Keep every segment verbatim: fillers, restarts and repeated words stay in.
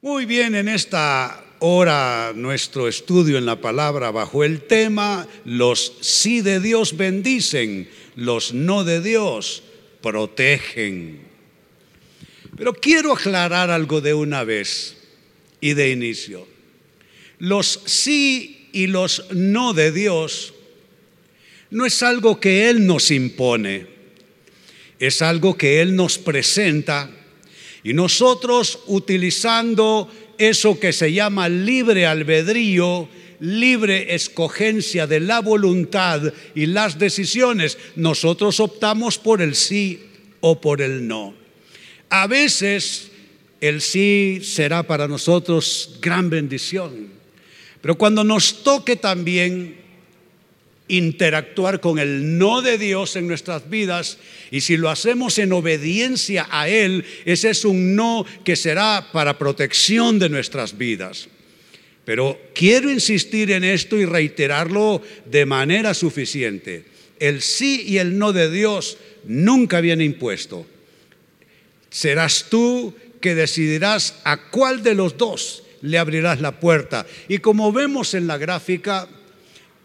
Muy bien, en esta hora nuestro estudio en la palabra bajo el tema los sí de Dios bendicen, los no de Dios protegen. Pero quiero aclarar algo de una vez y de inicio. Los sí y los no de Dios no es algo que Él nos impone, es algo que Él nos presenta. Y nosotros, utilizando eso que se llama libre albedrío, libre escogencia de la voluntad y las decisiones, nosotros optamos por el sí o por el no. A veces el sí será para nosotros gran bendición, pero cuando nos toque también interactuar con el no de Dios en nuestras vidas, y si lo hacemos en obediencia a Él, ese es un no que será para protección de nuestras vidas. Pero quiero insistir en esto y reiterarlo de manera suficiente: el sí y el no de Dios nunca viene impuesto. Serás tú que decidirás a cuál de los dos le abrirás la puerta. Y como vemos en la gráfica,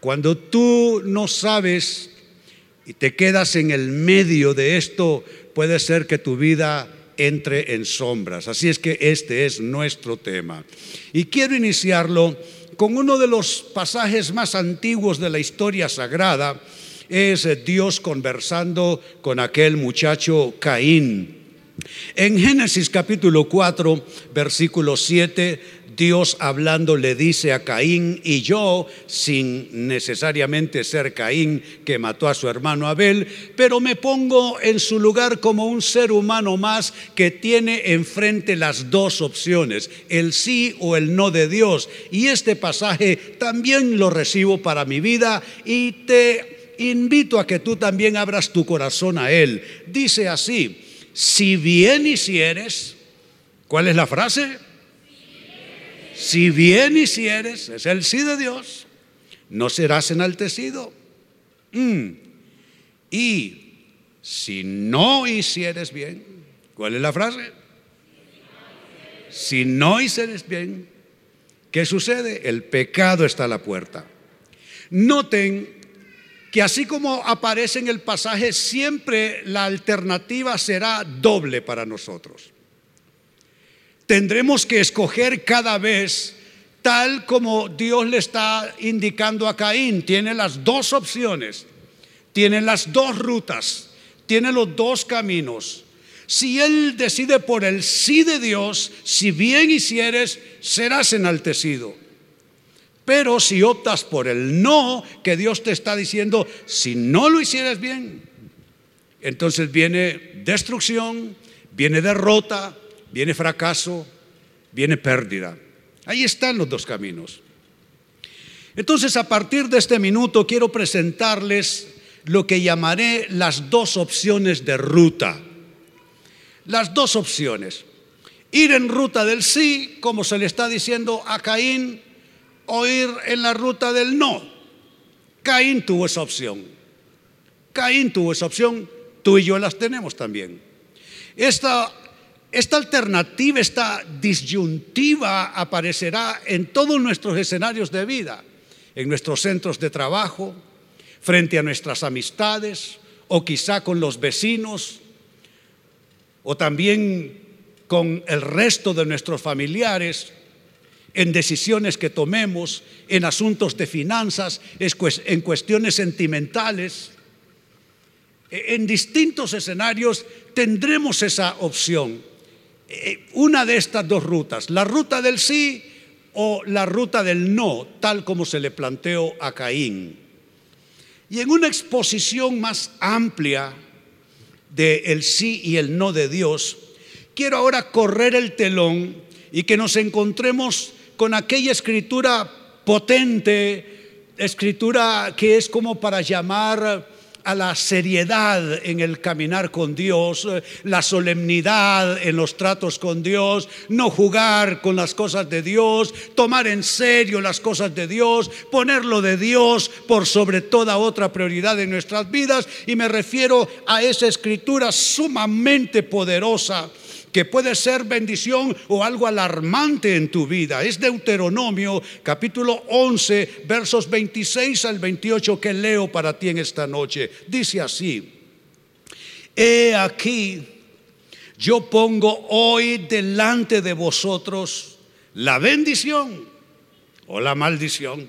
cuando tú no sabes y te quedas en el medio de esto, puede ser que tu vida entre en sombras. Así es que este es nuestro tema. Y quiero iniciarlo con uno de los pasajes más antiguos de la historia sagrada. Es Dios conversando con aquel muchacho Caín. En Génesis capítulo cuatro, versículo siete, Dios hablando le dice a Caín: y yo, sin necesariamente ser Caín que mató a su hermano Abel, pero me pongo en su lugar como un ser humano más que tiene enfrente las dos opciones, el sí o el no de Dios, y este pasaje también lo recibo para mi vida y te invito a que tú también abras tu corazón a Él. Dice así: si bien hicieres, ¿cuál es la frase? Si bien hicieres, es el sí de Dios, no serás enaltecido. Mm. Y si no hicieres bien, ¿cuál es la frase? Si no hicieres bien, ¿qué sucede? El pecado está a la puerta. Noten que así como aparece en el pasaje, siempre la alternativa será doble para nosotros. Tendremos que escoger cada vez, tal como Dios le está indicando a Caín. Tiene las dos opciones, tiene las dos rutas, tiene los dos caminos. Si él decide por el sí de Dios, si bien hicieres, serás enaltecido. Pero si optas por el no, que Dios te está diciendo, si no lo hicieras bien, entonces viene destrucción, viene derrota, viene fracaso, viene pérdida. Ahí están los dos caminos. Entonces, a partir de este minuto quiero presentarles lo que llamaré las dos opciones de ruta. Las dos opciones: ir en ruta del sí, como se le está diciendo a Caín, o ir en la ruta del no. Caín tuvo esa opción. Caín tuvo esa opción, tú y yo las tenemos también. Esta Esta alternativa, esta disyuntiva aparecerá en todos nuestros escenarios de vida, en nuestros centros de trabajo, frente a nuestras amistades, o quizá con los vecinos, o también con el resto de nuestros familiares, en decisiones que tomemos, en asuntos de finanzas, en cuestiones sentimentales. En distintos escenarios tendremos esa opción. Una de estas dos rutas, la ruta del sí o la ruta del no, tal como se le planteó a Caín. Y en una exposición más amplia de el sí y el no de Dios, quiero ahora correr el telón y que nos encontremos con aquella escritura potente, escritura que es como para llamar a la seriedad en el caminar con Dios, la solemnidad en los tratos con Dios, no jugar con las cosas de Dios, tomar en serio las cosas de Dios, ponerlo de Dios por sobre toda otra prioridad en nuestras vidas. Y me refiero a esa escritura sumamente poderosa que puede ser bendición o algo alarmante en tu vida. Es Deuteronomio capítulo once, versos veintiséis al veintiocho que leo para ti en esta noche. Dice así: He aquí, yo pongo hoy delante de vosotros la bendición o la maldición.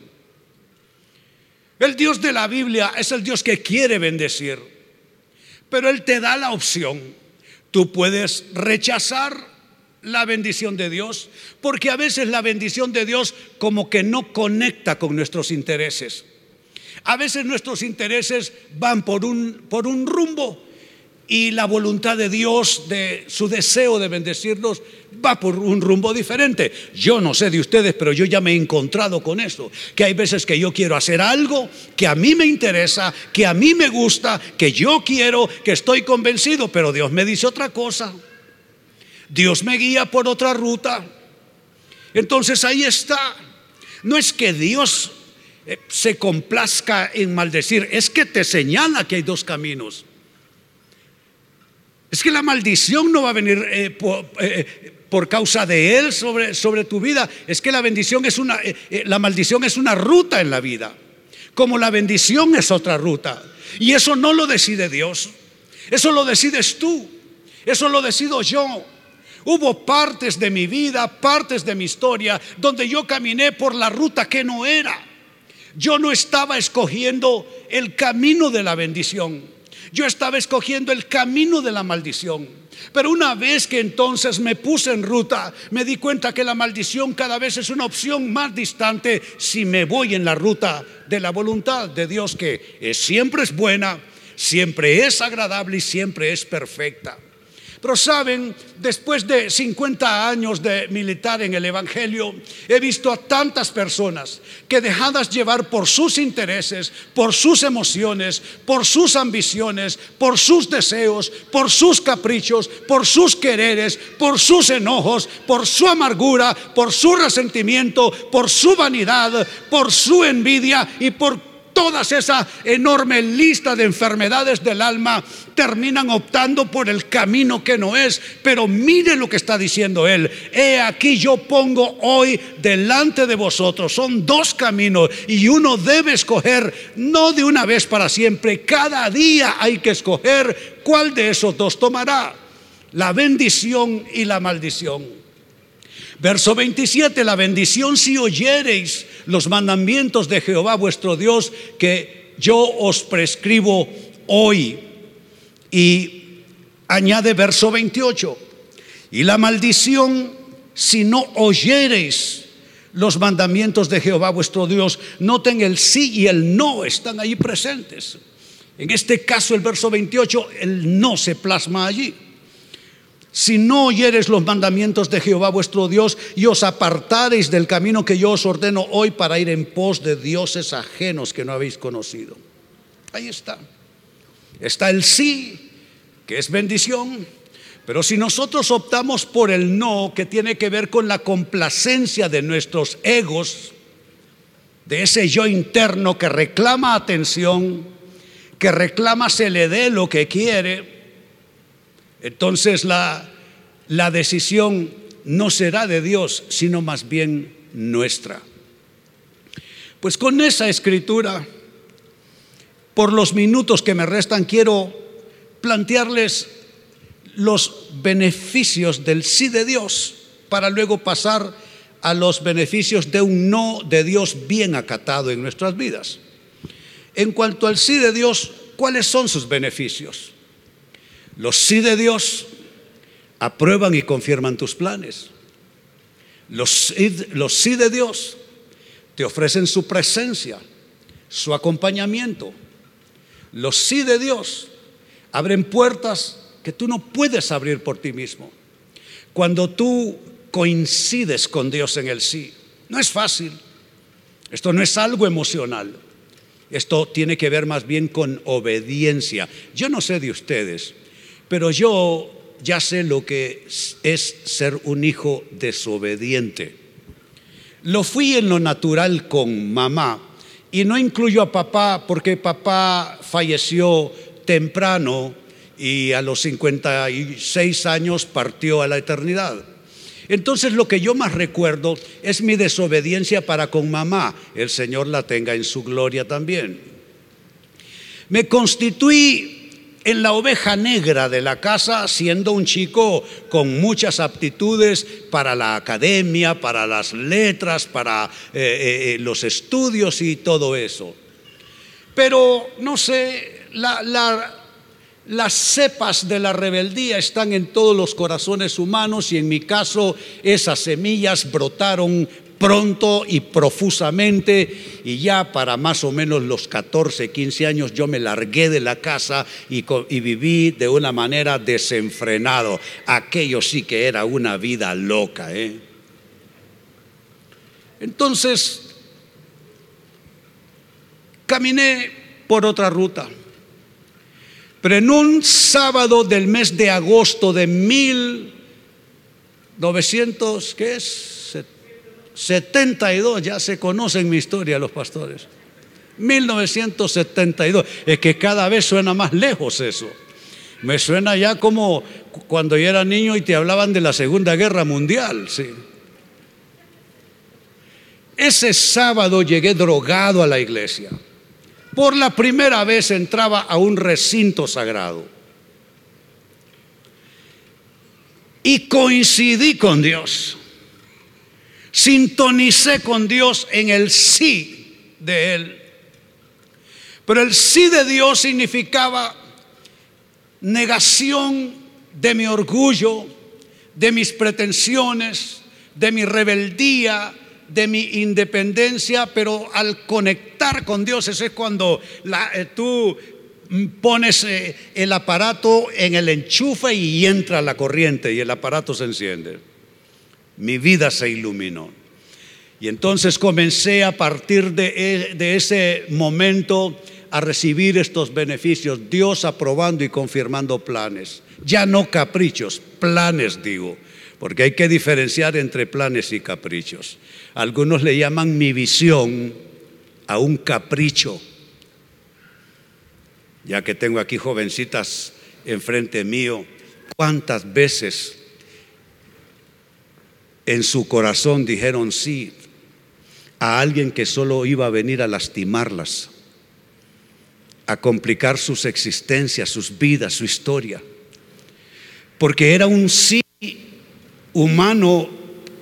El Dios de la Biblia es el Dios que quiere bendecir, pero Él te da la opción. Tú puedes rechazar la bendición de Dios, porque a veces la bendición de Dios como que no conecta con nuestros intereses. A veces nuestros intereses van por un, por un rumbo, y la voluntad de Dios, de su deseo de bendecirnos, va por un rumbo diferente. Yo no sé de ustedes, pero yo ya me he encontrado con esto, que hay veces que yo quiero hacer algo que a mí me interesa, que a mí me gusta, que yo quiero, que estoy convencido, pero Dios me dice otra cosa. Dios me guía por otra ruta. Entonces ahí está. No es que Dios se complazca en maldecir, es que te señala que hay dos caminos. Es que la maldición no va a venir eh, por, eh, por causa de Él sobre, sobre tu vida. Es que la bendición es una, eh, eh, la maldición es una ruta en la vida, como la bendición es otra ruta. Y eso no lo decide Dios, eso lo decides tú, eso lo decido yo. Hubo partes de mi vida, partes de mi historia, donde yo caminé por la ruta que no era. Yo no estaba escogiendo el camino de la bendición. Yo estaba escogiendo el camino de la maldición. Pero una vez que entonces me puse en ruta, me di cuenta que la maldición cada vez es una opción más distante si me voy en la ruta de la voluntad de Dios, que es, siempre es buena, siempre es agradable y siempre es perfecta. Pero saben, después de cincuenta años de militar en el Evangelio, he visto a tantas personas que, dejadas llevar por sus intereses, por sus emociones, por sus ambiciones, por sus deseos, por sus caprichos, por sus quereres, por sus enojos, por su amargura, por su resentimiento, por su vanidad, por su envidia y por todas esa enorme lista de enfermedades del alma, terminan optando por el camino que no es. Pero mire lo que está diciendo Él: He aquí, yo pongo hoy delante de vosotros. Son dos caminos y uno debe escoger, no de una vez para siempre. Cada día hay que escoger cuál de esos dos tomará: la bendición y la maldición. Verso veintisiete: La bendición si oyereis los mandamientos de Jehová vuestro Dios, que yo os prescribo hoy. Y añade verso veintiocho: Y la maldición si no oyereis los mandamientos de Jehová vuestro Dios. Noten, el sí y el no están allí presentes. En este caso, el verso veintiocho, el no se plasma allí. Si no oyereis los mandamientos de Jehová vuestro Dios y os apartareis del camino que yo os ordeno hoy para ir en pos de dioses ajenos que no habéis conocido. Ahí está. Está el sí, que es bendición. Pero si nosotros optamos por el no, que tiene que ver con la complacencia de nuestros egos, de ese yo interno que reclama atención, que reclama se le dé lo que quiere, entonces la, la decisión no será de Dios, sino más bien nuestra. Pues con esa escritura, por los minutos que me restan, quiero plantearles los beneficios del sí de Dios, para luego pasar a los beneficios de un no de Dios bien acatado en nuestras vidas. En cuanto al sí de Dios, ¿cuáles son sus beneficios? Los sí de Dios aprueban y confirman tus planes. Los, los sí de Dios te ofrecen su presencia, su acompañamiento. Los sí de Dios abren puertas que tú no puedes abrir por ti mismo. Cuando tú coincides con Dios en el sí, no es fácil. Esto no es algo emocional. Esto tiene que ver más bien con obediencia. Yo no sé de ustedes, pero yo ya sé lo que es ser un hijo desobediente. Lo fui en lo natural con mamá, y no incluyo a papá porque papá falleció temprano y a los cincuenta y seis años partió a la eternidad. Entonces lo que yo más recuerdo es mi desobediencia para con mamá. El Señor la tenga en su gloria también. Me constituí en la oveja negra de la casa, siendo un chico con muchas aptitudes para la academia, para las letras, para eh, eh, los estudios y todo eso. Pero no sé, la, la, las cepas de la rebeldía están en todos los corazones humanos, y en mi caso esas semillas brotaron pronto y profusamente, y ya para más o menos los catorce, quince años yo me largué de la casa y, y viví de una manera desenfrenado. Aquello sí que era una vida loca, ¿eh? Entonces caminé por otra ruta, pero en un sábado del mes de agosto de mil novecientos, ¿qué es? setenta y dos, ya se conocen mi historia los pastores. mil novecientos setenta y dos, es que cada vez suena más lejos eso. Me suena ya como cuando yo era niño y te hablaban de la Segunda Guerra Mundial, sí. Ese sábado llegué drogado a la iglesia. Por la primera vez entraba a un recinto sagrado. Y coincidí con Dios. Sintonicé con Dios en el sí de Él. Pero el sí de Dios significaba negación de mi orgullo, de mis pretensiones, de mi rebeldía, de mi independencia. Pero al conectar con Dios, eso es cuando la, eh, tú pones eh, el aparato en el enchufe y entra la corriente y el aparato se enciende. Mi vida se iluminó. Y entonces comencé a partir de, de ese momento a recibir estos beneficios, Dios aprobando y confirmando planes. Ya no caprichos, planes digo, porque hay que diferenciar entre planes y caprichos. Algunos le llaman mi visión a un capricho. Ya que tengo aquí jovencitas enfrente mío, ¿cuántas veces en su corazón dijeron sí a alguien que solo iba a venir a lastimarlas, a complicar sus existencias, sus vidas, su historia? Porque era un sí humano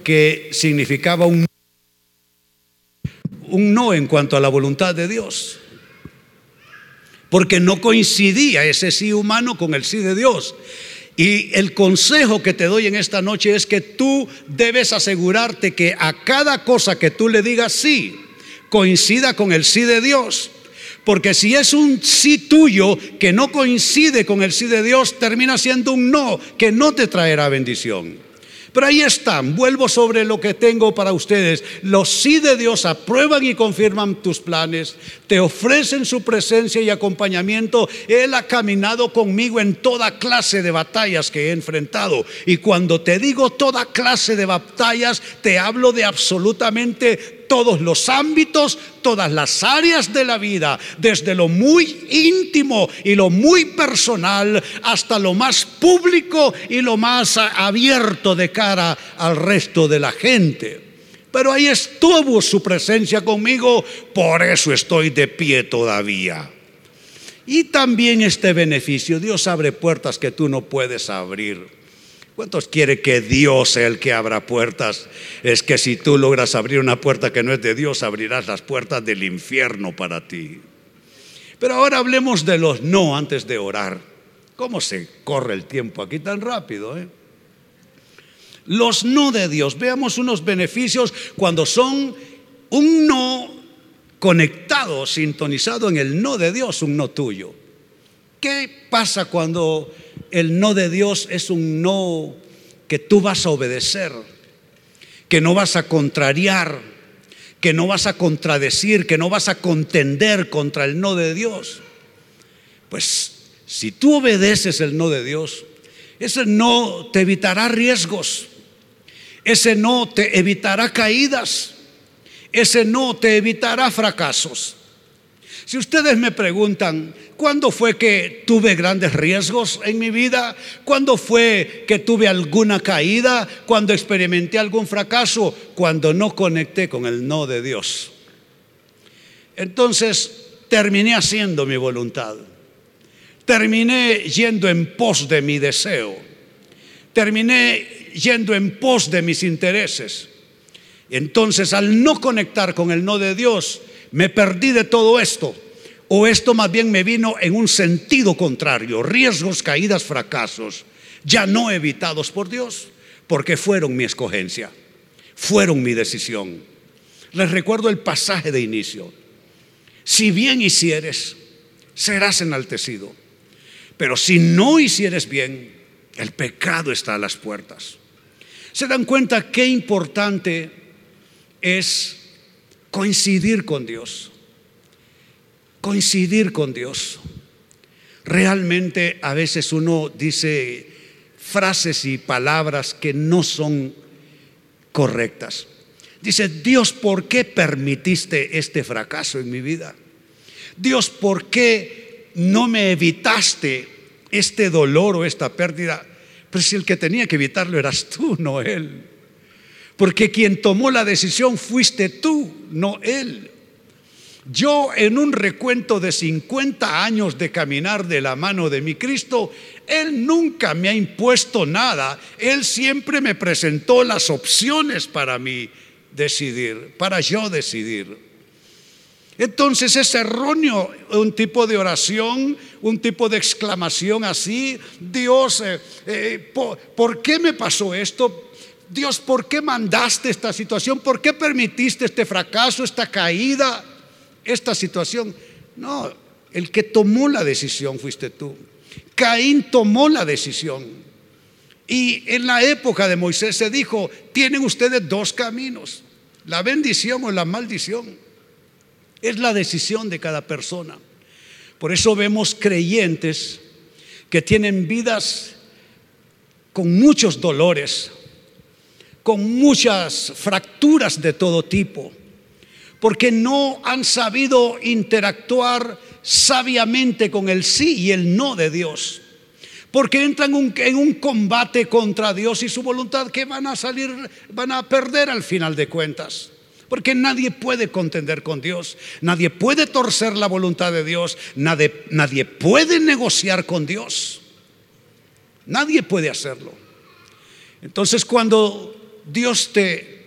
que significaba un, un no en cuanto a la voluntad de Dios, porque no coincidía ese sí humano con el sí de Dios. Y el consejo que te doy en esta noche es que tú debes asegurarte que a cada cosa que tú le digas sí, coincida con el sí de Dios. Porque si es un sí tuyo que no coincide con el sí de Dios, termina siendo un no que no te traerá bendición. Pero ahí están, vuelvo sobre lo que tengo para ustedes. Los sí de Dios aprueban y confirman tus planes, te ofrecen su presencia y acompañamiento. Él ha caminado conmigo en toda clase de batallas que he enfrentado. Y cuando te digo toda clase de batallas, te hablo de absolutamente todos los ámbitos, todas las áreas de la vida, desde lo muy íntimo y lo muy personal hasta lo más público y lo más abierto de cara al resto de la gente. Pero ahí estuvo su presencia conmigo, por eso estoy de pie todavía. Y también este beneficio, Dios abre puertas que tú no puedes abrir. ¿Cuántos quiere que Dios sea el que abra puertas? Es que si tú logras abrir una puerta que no es de Dios, abrirás las puertas del infierno para ti. Pero ahora hablemos de los no antes de orar. ¿Cómo se corre el tiempo aquí tan rápido, eh? Los no de Dios. Veamos unos beneficios cuando son un no conectado, sintonizado en el no de Dios, un no tuyo. ¿Qué pasa cuando el no de Dios es un no que tú vas a obedecer, que no vas a contrariar, que no vas a contradecir, que no vas a contender contra el no de Dios? Pues si tú obedeces el no de Dios, ese no te evitará riesgos, ese no te evitará caídas, ese no te evitará fracasos. Si ustedes me preguntan, ¿cuándo fue que tuve grandes riesgos en mi vida? ¿Cuándo fue que tuve alguna caída? ¿Cuándo experimenté algún fracaso? Cuando no conecté con el no de Dios. Entonces, terminé haciendo mi voluntad. Terminé yendo en pos de mi deseo. Terminé yendo en pos de mis intereses. Entonces, al no conectar con el no de Dios, me perdí de todo esto, o esto más bien me vino en un sentido contrario, riesgos, caídas, fracasos, ya no evitados por Dios, porque fueron mi escogencia, fueron mi decisión. Les recuerdo el pasaje de inicio: si bien hicieres, serás enaltecido, pero si no hicieres bien, el pecado está a las puertas. ¿Se dan cuenta qué importante es coincidir con Dios? Coincidir con Dios. Realmente a veces uno dice frases y palabras que no son correctas. Dice: Dios, ¿por qué permitiste este fracaso en mi vida? Dios, ¿por qué no me evitaste este dolor o esta pérdida? Pero si el que tenía que evitarlo eras tú, no él. Porque quien tomó la decisión fuiste tú, no él. Yo, en un recuento de cincuenta años de caminar de la mano de mi Cristo, Él nunca me ha impuesto nada. Él siempre me presentó las opciones para mí decidir, para yo decidir. Entonces es erróneo un tipo de oración, un tipo de exclamación así: Dios, eh, eh, ¿por, ¿por qué me pasó esto? Dios, ¿por qué mandaste esta situación? ¿Por qué permitiste este fracaso, esta caída, esta situación? No, el que tomó la decisión fuiste tú. Caín tomó la decisión. Y en la época de Moisés se dijo: tienen ustedes dos caminos, la bendición o la maldición. Es la decisión de cada persona. Por eso vemos creyentes que tienen vidas con muchos dolores, con muchas fracturas de todo tipo, porque no han sabido interactuar sabiamente con el sí y el no de Dios, porque entran un, en un combate contra Dios y su voluntad, que van a salir, van a perder al final de cuentas, porque nadie puede contender con Dios, nadie puede torcer la voluntad de Dios, nadie, nadie puede negociar con Dios, nadie puede hacerlo. Entonces, cuando Dios te,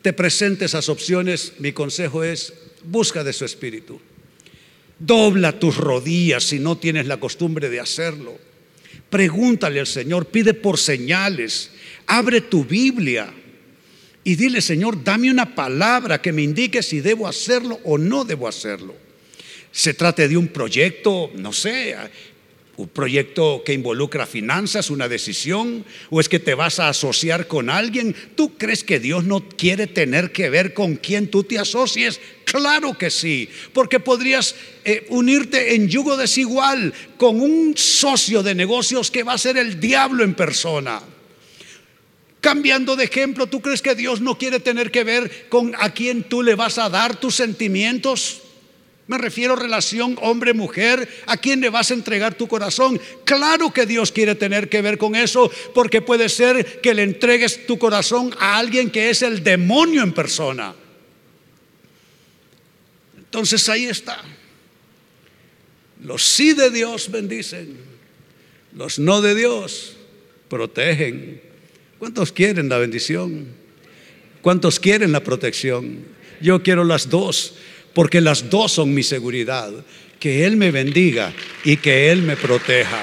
te presente esas opciones, mi consejo es: busca de su espíritu, dobla tus rodillas si no tienes la costumbre de hacerlo, pregúntale al Señor, pide por señales, abre tu Biblia y dile: Señor, dame una palabra que me indique si debo hacerlo o no debo hacerlo. Se trate de un proyecto, no sé, un proyecto que involucra finanzas, una decisión, o es que te vas a asociar con alguien. ¿Tú crees que Dios no quiere tener que ver con quién tú te asocies? Claro que sí, porque podrías eh, unirte en yugo desigual con un socio de negocios que va a ser el diablo en persona. Cambiando de ejemplo, ¿tú crees que Dios no quiere tener que ver con a quién tú le vas a dar tus sentimientos? Me refiero a relación hombre-mujer, ¿a quién le vas a entregar tu corazón? Claro que Dios quiere tener que ver con eso, porque puede ser que le entregues tu corazón a alguien que es el demonio en persona. Entonces ahí está. Los sí de Dios bendicen, los no de Dios protegen. ¿Cuántos quieren la bendición? ¿Cuántos quieren la protección? Yo quiero las dos, porque las dos son mi seguridad: que Él me bendiga y que Él me proteja.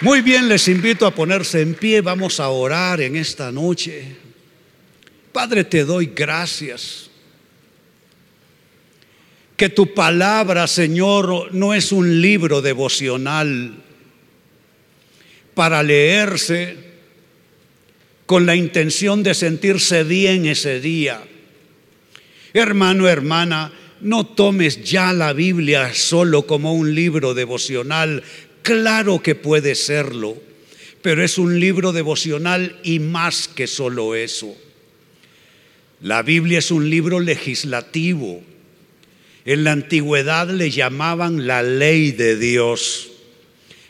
Muy bien, les invito a ponerse en pie, vamos a orar en esta noche. Padre, te doy gracias que tu palabra, Señor, no es un libro devocional para leerse con la intención de sentirse bien ese día. Hermano, hermana, no tomes ya la Biblia solo como un libro devocional. Claro que puede serlo, pero es un libro devocional y más que solo eso. La Biblia es un libro legislativo. En la antigüedad le llamaban la ley de Dios.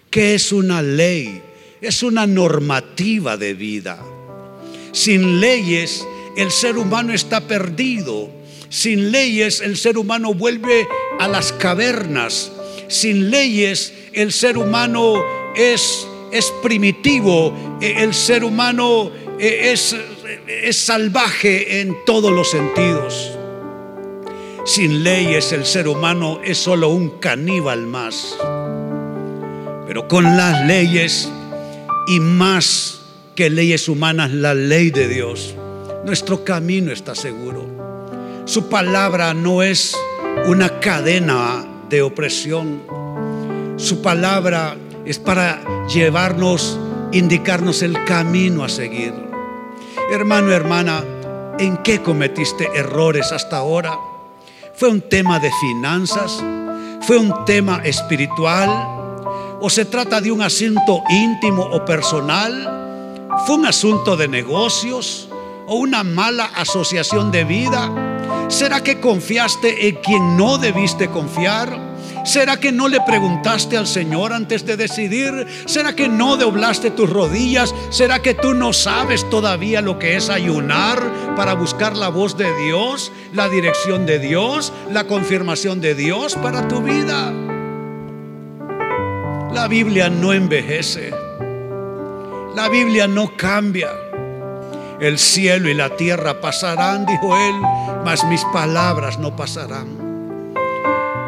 ¿Qué es una ley? Es una normativa de vida. Sin leyes, el ser humano está perdido. Sin leyes, el ser humano vuelve a las cavernas. Sin leyes, el ser humano es, es primitivo. El ser humano es, es salvaje en todos los sentidos. Sin leyes, el ser humano es solo un caníbal más. Pero con las leyes, y más que leyes humanas, la ley de Dios, nuestro camino está seguro. Su palabra no es una cadena de opresión. Su palabra es para llevarnos, indicarnos el camino a seguir. Hermano, hermana, ¿en qué cometiste errores hasta ahora? ¿Fue un tema de finanzas? ¿Fue un tema espiritual? ¿O se trata de un asunto íntimo o personal? ¿Fue un asunto de negocios o una mala asociación de vida? ¿Será que confiaste en quien no debiste confiar? ¿Será que no le preguntaste al Señor antes de decidir? ¿Será que no doblaste tus rodillas? ¿Será que tú no sabes todavía lo que es ayunar para buscar la voz de Dios, la dirección de Dios, la confirmación de Dios para tu vida? La Biblia no envejece. La Biblia no cambia. El cielo y la tierra pasarán, dijo él, mas mis palabras no pasarán.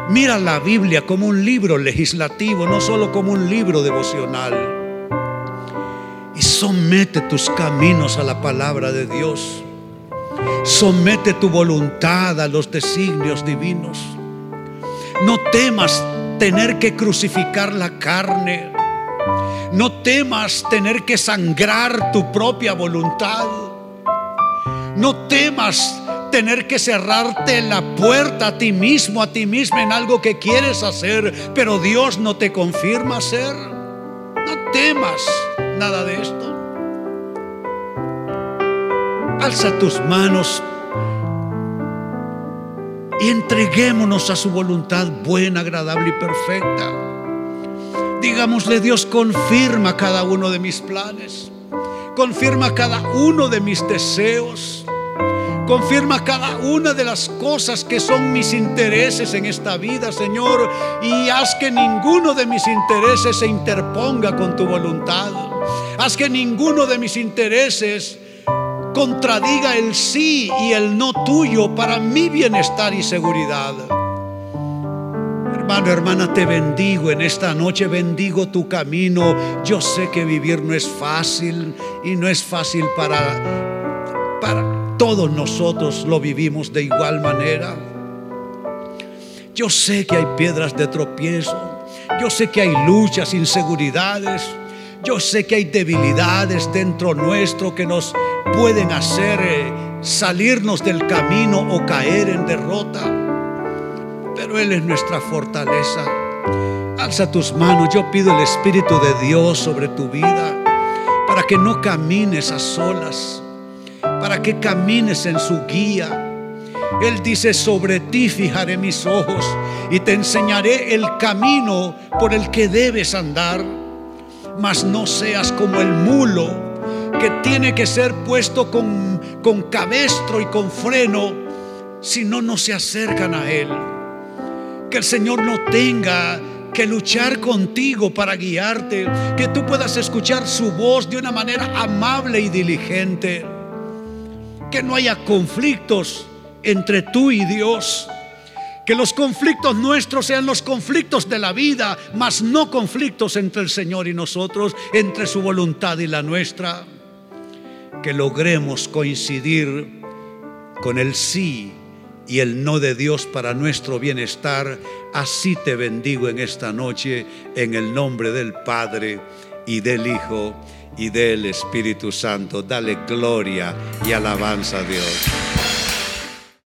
Mira la Biblia como un libro legislativo, no solo como un libro devocional. Y somete tus caminos a la palabra de Dios. Somete tu voluntad a los designios divinos. No temas tener que crucificar la carne. No temas tener que sangrar tu propia voluntad. No temas tener que cerrarte la puerta a ti mismo, a ti misma en algo que quieres hacer, pero Dios no te confirma hacer. No temas nada de esto. Alza tus manos y entreguémonos a su voluntad buena, agradable y perfecta. Digámosle: Dios, confirma cada uno de mis planes. Confirma cada uno de mis deseos. Confirma cada una de las cosas que son mis intereses en esta vida, Señor. Y haz que ninguno de mis intereses se interponga con tu voluntad. Haz que ninguno de mis intereses contradiga el sí y el no tuyo para mi bienestar y seguridad. Hermano, hermana, te bendigo en esta noche, bendigo tu camino. Yo sé que vivir no es fácil, y no es fácil para, para todos nosotros, lo vivimos de igual manera. Yo sé que hay piedras de tropiezo, yo sé que hay luchas, inseguridades, yo sé que hay debilidades dentro nuestro que nos pueden hacer eh, salirnos del camino o caer en derrota, pero Él es nuestra fortaleza. Alza tus manos. Yo pido el Espíritu de Dios sobre tu vida, para que no camines a solas, para que camines en su guía. Él dice: sobre ti fijaré mis ojos y te enseñaré el camino por el que debes andar. Mas no seas como el mulo, que tiene que ser puesto con, con cabestro y con freno, si no, no se acercan a Él. Que el Señor no tenga que luchar contigo para guiarte, que tú puedas escuchar su voz de una manera amable y diligente, que no haya conflictos entre tú y Dios, que los conflictos nuestros sean los conflictos de la vida, mas no conflictos entre el Señor y nosotros, entre su voluntad y la nuestra. Que logremos coincidir con el sí y el no de Dios para nuestro bienestar. Así te bendigo en esta noche, en el nombre del Padre y del Hijo y del Espíritu Santo. Dale gloria y alabanza a Dios.